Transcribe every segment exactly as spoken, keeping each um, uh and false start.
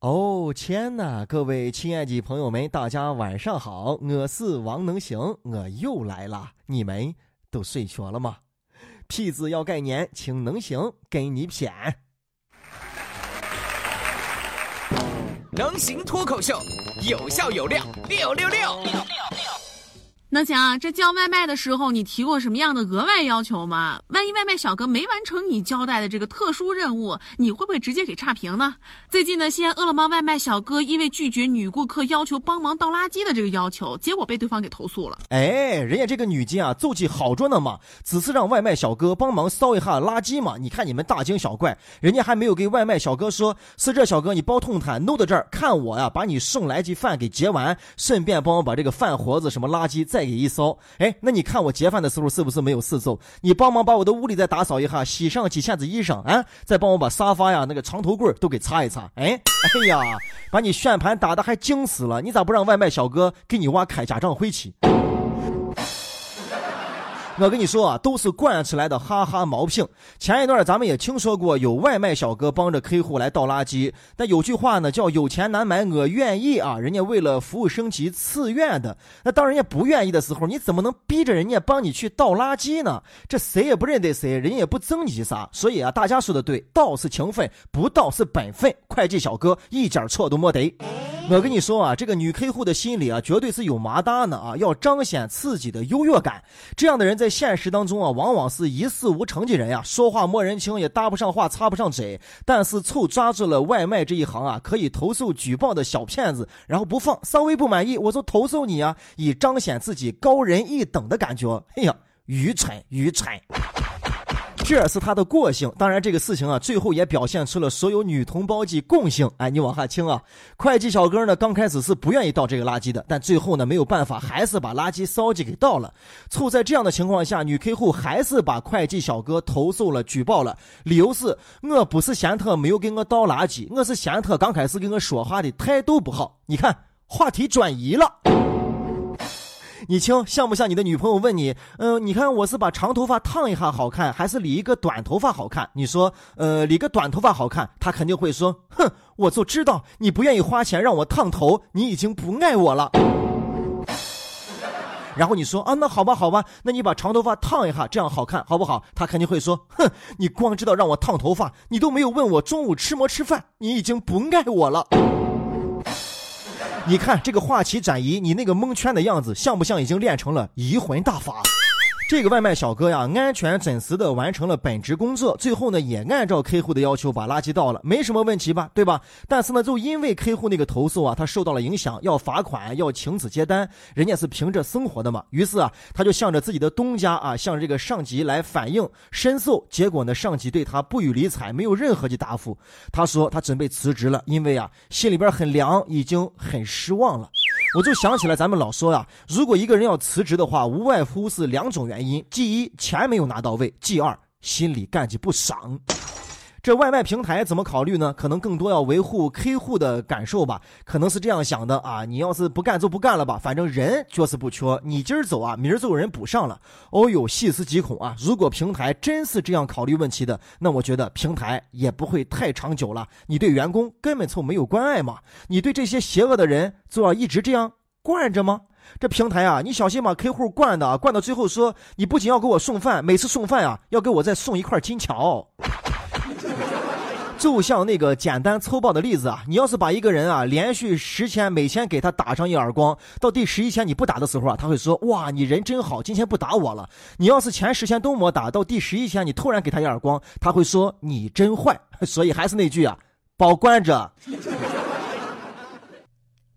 哦天哪，各位亲爱的朋友们，大家晚上好，我是王能行，我又来了。你们都睡着了吗？痞子要概念，请能行给你谝。能行脱口秀，有笑有料，六六六。能行啊，这叫外卖的时候你提过什么样的额外要求吗？万一外卖小哥没完成你交代的这个特殊任务，你会不会直接给差评呢？最近呢，西安饿了么外卖小哥因为拒绝女顾客要求帮忙倒垃圾的这个要求，结果被对方给投诉了。哎，人家这个女金啊，做起好着呢嘛，只是让外卖小哥帮忙烧一下垃圾嘛。你看你们大惊小怪，人家还没有给外卖小哥说，是这小哥你包痛坦弄到这儿，看我呀、啊、把你剩来鸡饭给结完，顺便帮我把这个饭盒子什么垃圾再给一烧。哎，那你看我结饭的时候是不是没有四周？你帮忙把我的屋里再打扫一下，洗上几下子衣裳啊，再帮我把沙发呀、那个床头柜都给擦一擦。哎，哎呀，把你旋盘打得还精死了，你咋不让外卖小哥给你挖铠甲仗灰起？我跟你说啊，都是惯出来的哈哈毛病。前一段咱们也听说过有外卖小哥帮着客户来倒垃圾，但有句话呢叫有钱难买我愿意啊，人家为了服务升级自愿的。那当人家不愿意的时候，你怎么能逼着人家帮你去倒垃圾呢？这谁也不认得谁，人家也不争你啥。所以啊，大家说的对，倒是情分，不倒是本分，会计小哥一点错都没得。我跟你说啊，这个女客户的心里啊，绝对是有麻搭呢啊！要彰显自己的优越感，这样的人在现实当中啊，往往是一事无成的人呀、啊，说话没人情，也搭不上话，插不上嘴。但是凑抓住了外卖这一行啊，可以投诉举报的小骗子，然后不放，稍微不满意，我就投诉你啊，以彰显自己高人一等的感觉。哎呀，愚蠢，愚蠢！这是他的个性。当然这个事情啊，最后也表现出了所有女同胞的共性。哎，你往下听啊，会计小哥呢刚开始是不愿意倒这个垃圾的，但最后呢没有办法，还是把垃圾烧机给倒了。凑在这样的情况下，女客户还是把会计小哥投诉了，举报了，理由是我不是嫌他没有给我倒垃圾，我是嫌他刚开始跟我说话的态度不好。你看话题转移了。你听，像不像你的女朋友问你，嗯、呃，你看我是把长头发烫一下好看，还是理一个短头发好看？你说，呃，理个短头发好看，她肯定会说，哼，我就知道你不愿意花钱让我烫头，你已经不爱我了。然后你说啊，那好吧好吧，那你把长头发烫一下，这样好看好不好？他肯定会说，哼，你光知道让我烫头发，你都没有问我中午吃没吃饭，你已经不爱我了。你看这个话题转移，你那个蒙圈的样子，像不像已经练成了移魂大法？这个外卖小哥呀，安全准时的完成了本职工作，最后呢也按照客户的要求把垃圾倒了，没什么问题吧，对吧？但是呢，就因为客户那个投诉啊，他受到了影响，要罚款，要停止接单，人家是凭着生活的嘛。于是啊，他就向着自己的东家啊，向这个上级来反映申诉，结果呢，上级对他不予理睬，没有任何的答复。他说他准备辞职了，因为啊，心里边很凉，已经很失望了。我就想起来咱们老说呀、啊，如果一个人要辞职的话，无外乎是两种原因，第一，钱没有拿到位，第二，心里干起不爽。这外卖平台怎么考虑呢？可能更多要维护客户的感受吧，可能是这样想的啊，你要是不干就不干了吧，反正人就是不缺，你今儿走啊，明儿就有人补上了。哦呦，细思极恐啊！如果平台真是这样考虑问题的，那我觉得平台也不会太长久了。你对员工根本就没有关爱嘛，你对这些邪恶的人就要一直这样惯着吗？这平台啊，你小心把客户惯的啊，惯到最后说，你不仅要给我送饭，每次送饭啊，要给我再送一块金条。就像那个简单粗暴的例子啊，你要是把一个人啊连续十天每天给他打上一耳光，到第十一天你不打的时候啊，他会说，哇，你人真好，今天不打我了。你要是前十天都没打，到第十一天你突然给他一耳光，他会说你真坏。所以还是那句啊，保惯着。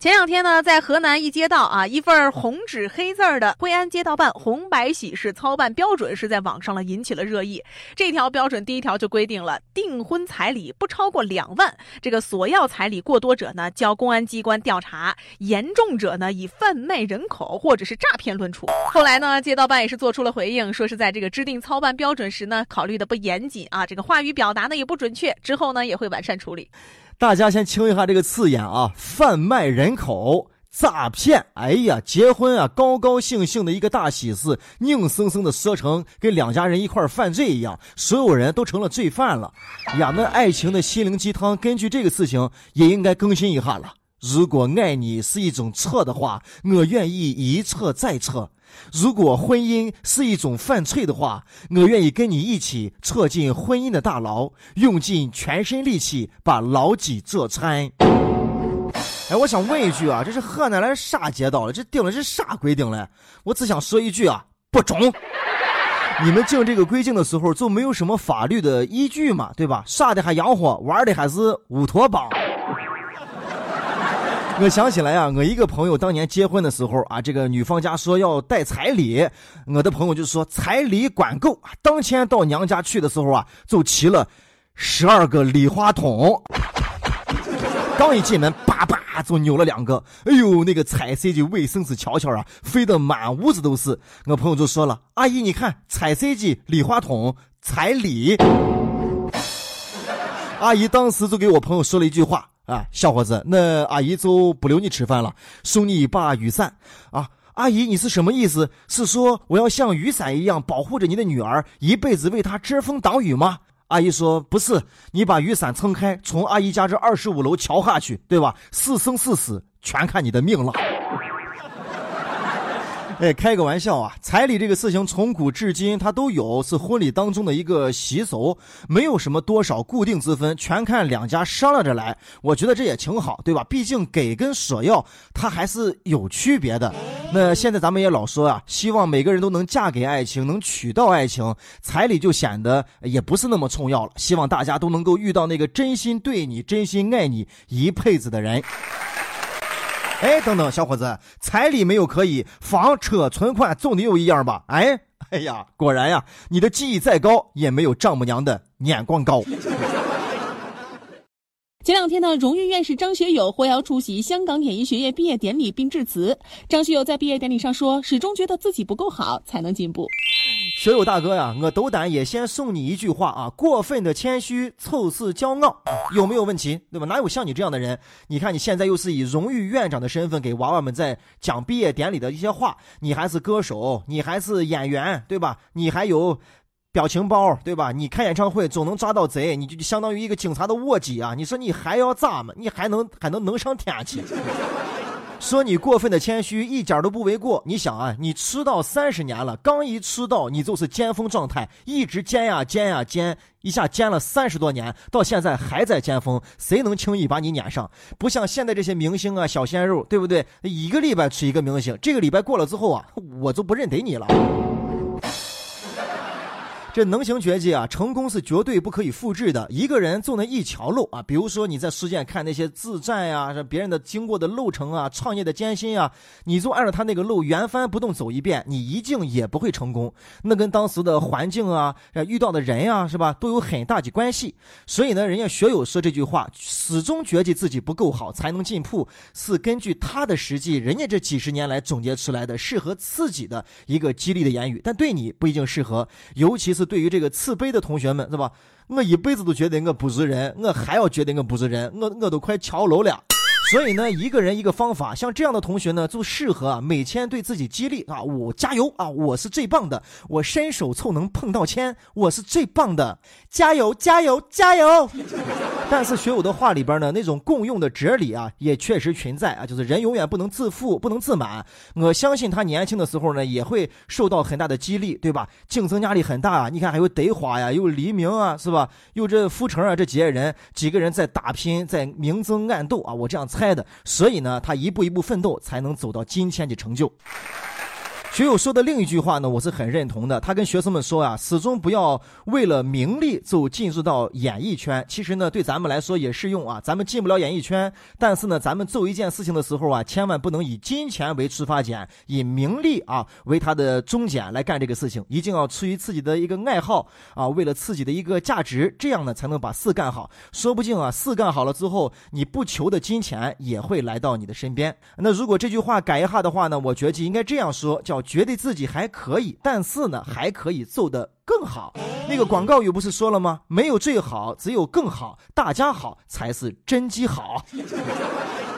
前两天呢，在河南一街道啊，一份红纸黑字的“惠安街道办红白喜事操办标准”是在网上呢引起了热议。这条标准第一条就规定了，订婚彩礼不超过两万，这个索要彩礼过多者呢，交公安机关调查，严重者呢以贩卖人口或者是诈骗论处。后来呢，街道办也是做出了回应，说是在这个制定操办标准时呢，考虑的不严谨啊，这个话语表达呢也不准确，之后呢也会完善处理。大家先听一下这个字眼啊，贩卖人口。诈骗，哎呀，结婚啊，高高兴兴的一个大喜事，硬生生的折成跟两家人一块犯罪一样，所有人都成了罪犯了呀。那爱情的心灵鸡汤根据这个事情也应该更新一下了。如果爱你是一种错的话，我愿意一错再错；如果婚姻是一种犯罪的话，我愿意跟你一起错进婚姻的大牢，用尽全身力气把牢记这餐。哎，我想问一句啊，这是河南来啥街道了？这定了是啥规定嘞？我只想说一句啊，不中！你们定这个规定的时候就没有什么法律的依据嘛，对吧？啥的还洋火，玩的还是乌托邦。我想起来啊，我一个朋友当年结婚的时候啊，这个女方家说要带彩礼，我的朋友就说彩礼管够，当天到娘家去的时候啊，就齐了十二个礼花筒。刚一进门，叭叭就扭了两个，哎呦，那个彩色的卫生纸瞧瞧啊，飞得满屋子都是。我朋友就说了：“阿姨，你看，彩色的礼花筒，彩礼。”阿姨当时就给我朋友说了一句话：“啊，小伙子，那阿姨就不留你吃饭了，送你一把雨伞。”啊，阿姨，你是什么意思？是说我要像雨伞一样保护着你的女儿，一辈子为她遮风挡雨吗？阿姨说不是，你把雨伞撑开，从阿姨家这二十五楼瞧下去，对吧？是生是死全看你的命了。哎，开个玩笑啊，彩礼这个事情从古至今它都有，是婚礼当中的一个习俗，没有什么多少固定之分，全看两家商量着来。我觉得这也挺好，对吧？毕竟给跟舍要它还是有区别的。那现在咱们也老说啊，希望每个人都能嫁给爱情，能娶到爱情，彩礼就显得也不是那么重要了。希望大家都能够遇到那个真心对你、真心爱你一辈子的人。哎，等等，小伙子，彩礼没有可以，房车存款总得有一样吧？哎，哎呀，果然呀，你的技艺再高，也没有丈母娘的眼光高。前两天呢，荣誉院士张学友获邀出席香港演艺学院毕业典礼并致辞。张学友在毕业典礼上说：“始终觉得自己不够好，才能进步。”学友大哥呀，我斗胆也先送你一句话啊，过分的谦虚凑似骄傲，有没有问题？对吧？哪有像你这样的人？你看你现在又是以荣誉院长的身份给娃娃们在讲毕业典礼的一些话，你还是歌手，你还是演员，对吧？你还有表情包，对吧？你开演唱会总能抓到贼，你就相当于一个警察的卧底啊！你说你还要咋嘛？你还能还能能上天去？说你过分的谦虚一点都不为过。你想啊，你吃到三十年了，刚一吃到你就是尖峰状态，一直尖呀尖呀尖，一下尖了三十多年，到现在还在尖峰，谁能轻易把你撵上？不像现在这些明星啊，小鲜肉，对不对？一个礼拜吃一个明星，这个礼拜过了之后啊，我就不认得你了。这能行绝技啊，成功是绝对不可以复制的，一个人就能一条路啊。比如说你在实践看那些自战啊，别人的经过的路程啊，创业的艰辛啊，你就按照他那个路原翻不动走一遍，你一定也不会成功。那跟当时的环境啊，遇到的人啊，是吧，都有很大的关系。所以呢，人家学友说这句话，始终觉得自己不够好才能进步，是根据他的实际，人家这几十年来总结出来的适合自己的一个激励的言语，但对你不一定适合，尤其是是对于这个自卑的同学们，是吧？我一辈子都觉得我不是人，我还要觉得我不是人，我我都快跳楼了。所以呢，一个人一个方法，像这样的同学呢，就适合啊每天对自己激励啊，我加油啊，我是最棒的，我伸手凑能碰到铅，我是最棒的，加油加油加油。但是学友的话里边呢，那种共用的哲理啊，也确实存在啊，就是人永远不能自负，不能自满。我相信他年轻的时候呢，也会受到很大的激励，对吧？竞争压力很大啊，你看还有德华呀，又黎明啊，是吧？又这傅成啊，这几个人几个人在打拼，在明争暗斗啊，我这样才。的，所以呢，他一步一步奋斗，才能走到今天的成就。学友说的另一句话呢，我是很认同的。他跟学生们说啊，始终不要为了名利就进入到演艺圈。其实呢，对咱们来说也适用啊。咱们进不了演艺圈，但是呢，咱们做一件事情的时候啊，千万不能以金钱为出发点，以名利啊为它的终点来干这个事情。一定要出于自己的一个爱好啊，为了自己的一个价值，这样呢才能把事干好。说不定啊，事干好了之后，你不求的金钱也会来到你的身边。那如果这句话改一下的话呢，我觉得应该这样说，叫少觉得自己还可以，但是呢还可以做得更好。那个广告语不是说了吗？没有最好，只有更好，大家好才是真机好。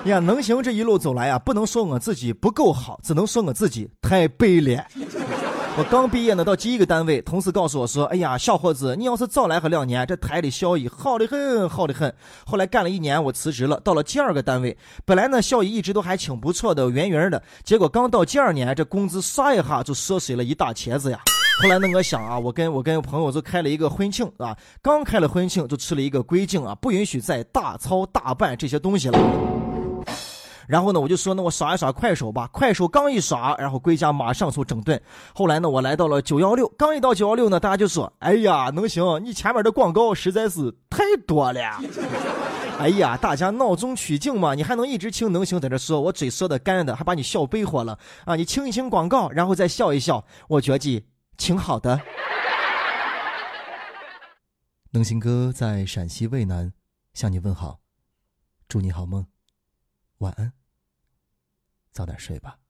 呀，能行这一路走来啊，不能说我自己不够好，只能说我自己太卑劣。我刚毕业呢，到第一个单位，同事告诉我说：“哎呀，小伙子，你要是早来个两年，这台里效益好得很，好得很。”后来干了一年，我辞职了，到了第二个单位。本来呢，效益一直都还挺不错的，圆圆的。结果刚到第二年，这工资唰一下就缩水了一大茄子呀。后来呢，我想啊，我跟我跟朋友就开了一个婚庆啊，刚开了婚庆就吃了一个规定啊，不允许再大操大办这些东西了。然后呢，我就说呢，我耍一耍快手吧。快手刚一耍，然后归家马上就整顿。后来呢，我来到了九一六，刚一到九一六呢，大家就说：“哎呀，能行，你前面的广告实在是太多了。”哎呀，大家闹中取静嘛，你还能一直听能行在这说，我嘴说的干的，还把你笑背火了啊！你清一清广告，然后再笑一笑，我觉得挺好的。能行哥在陕西渭南向你问好，祝你好梦，晚安。早点睡吧。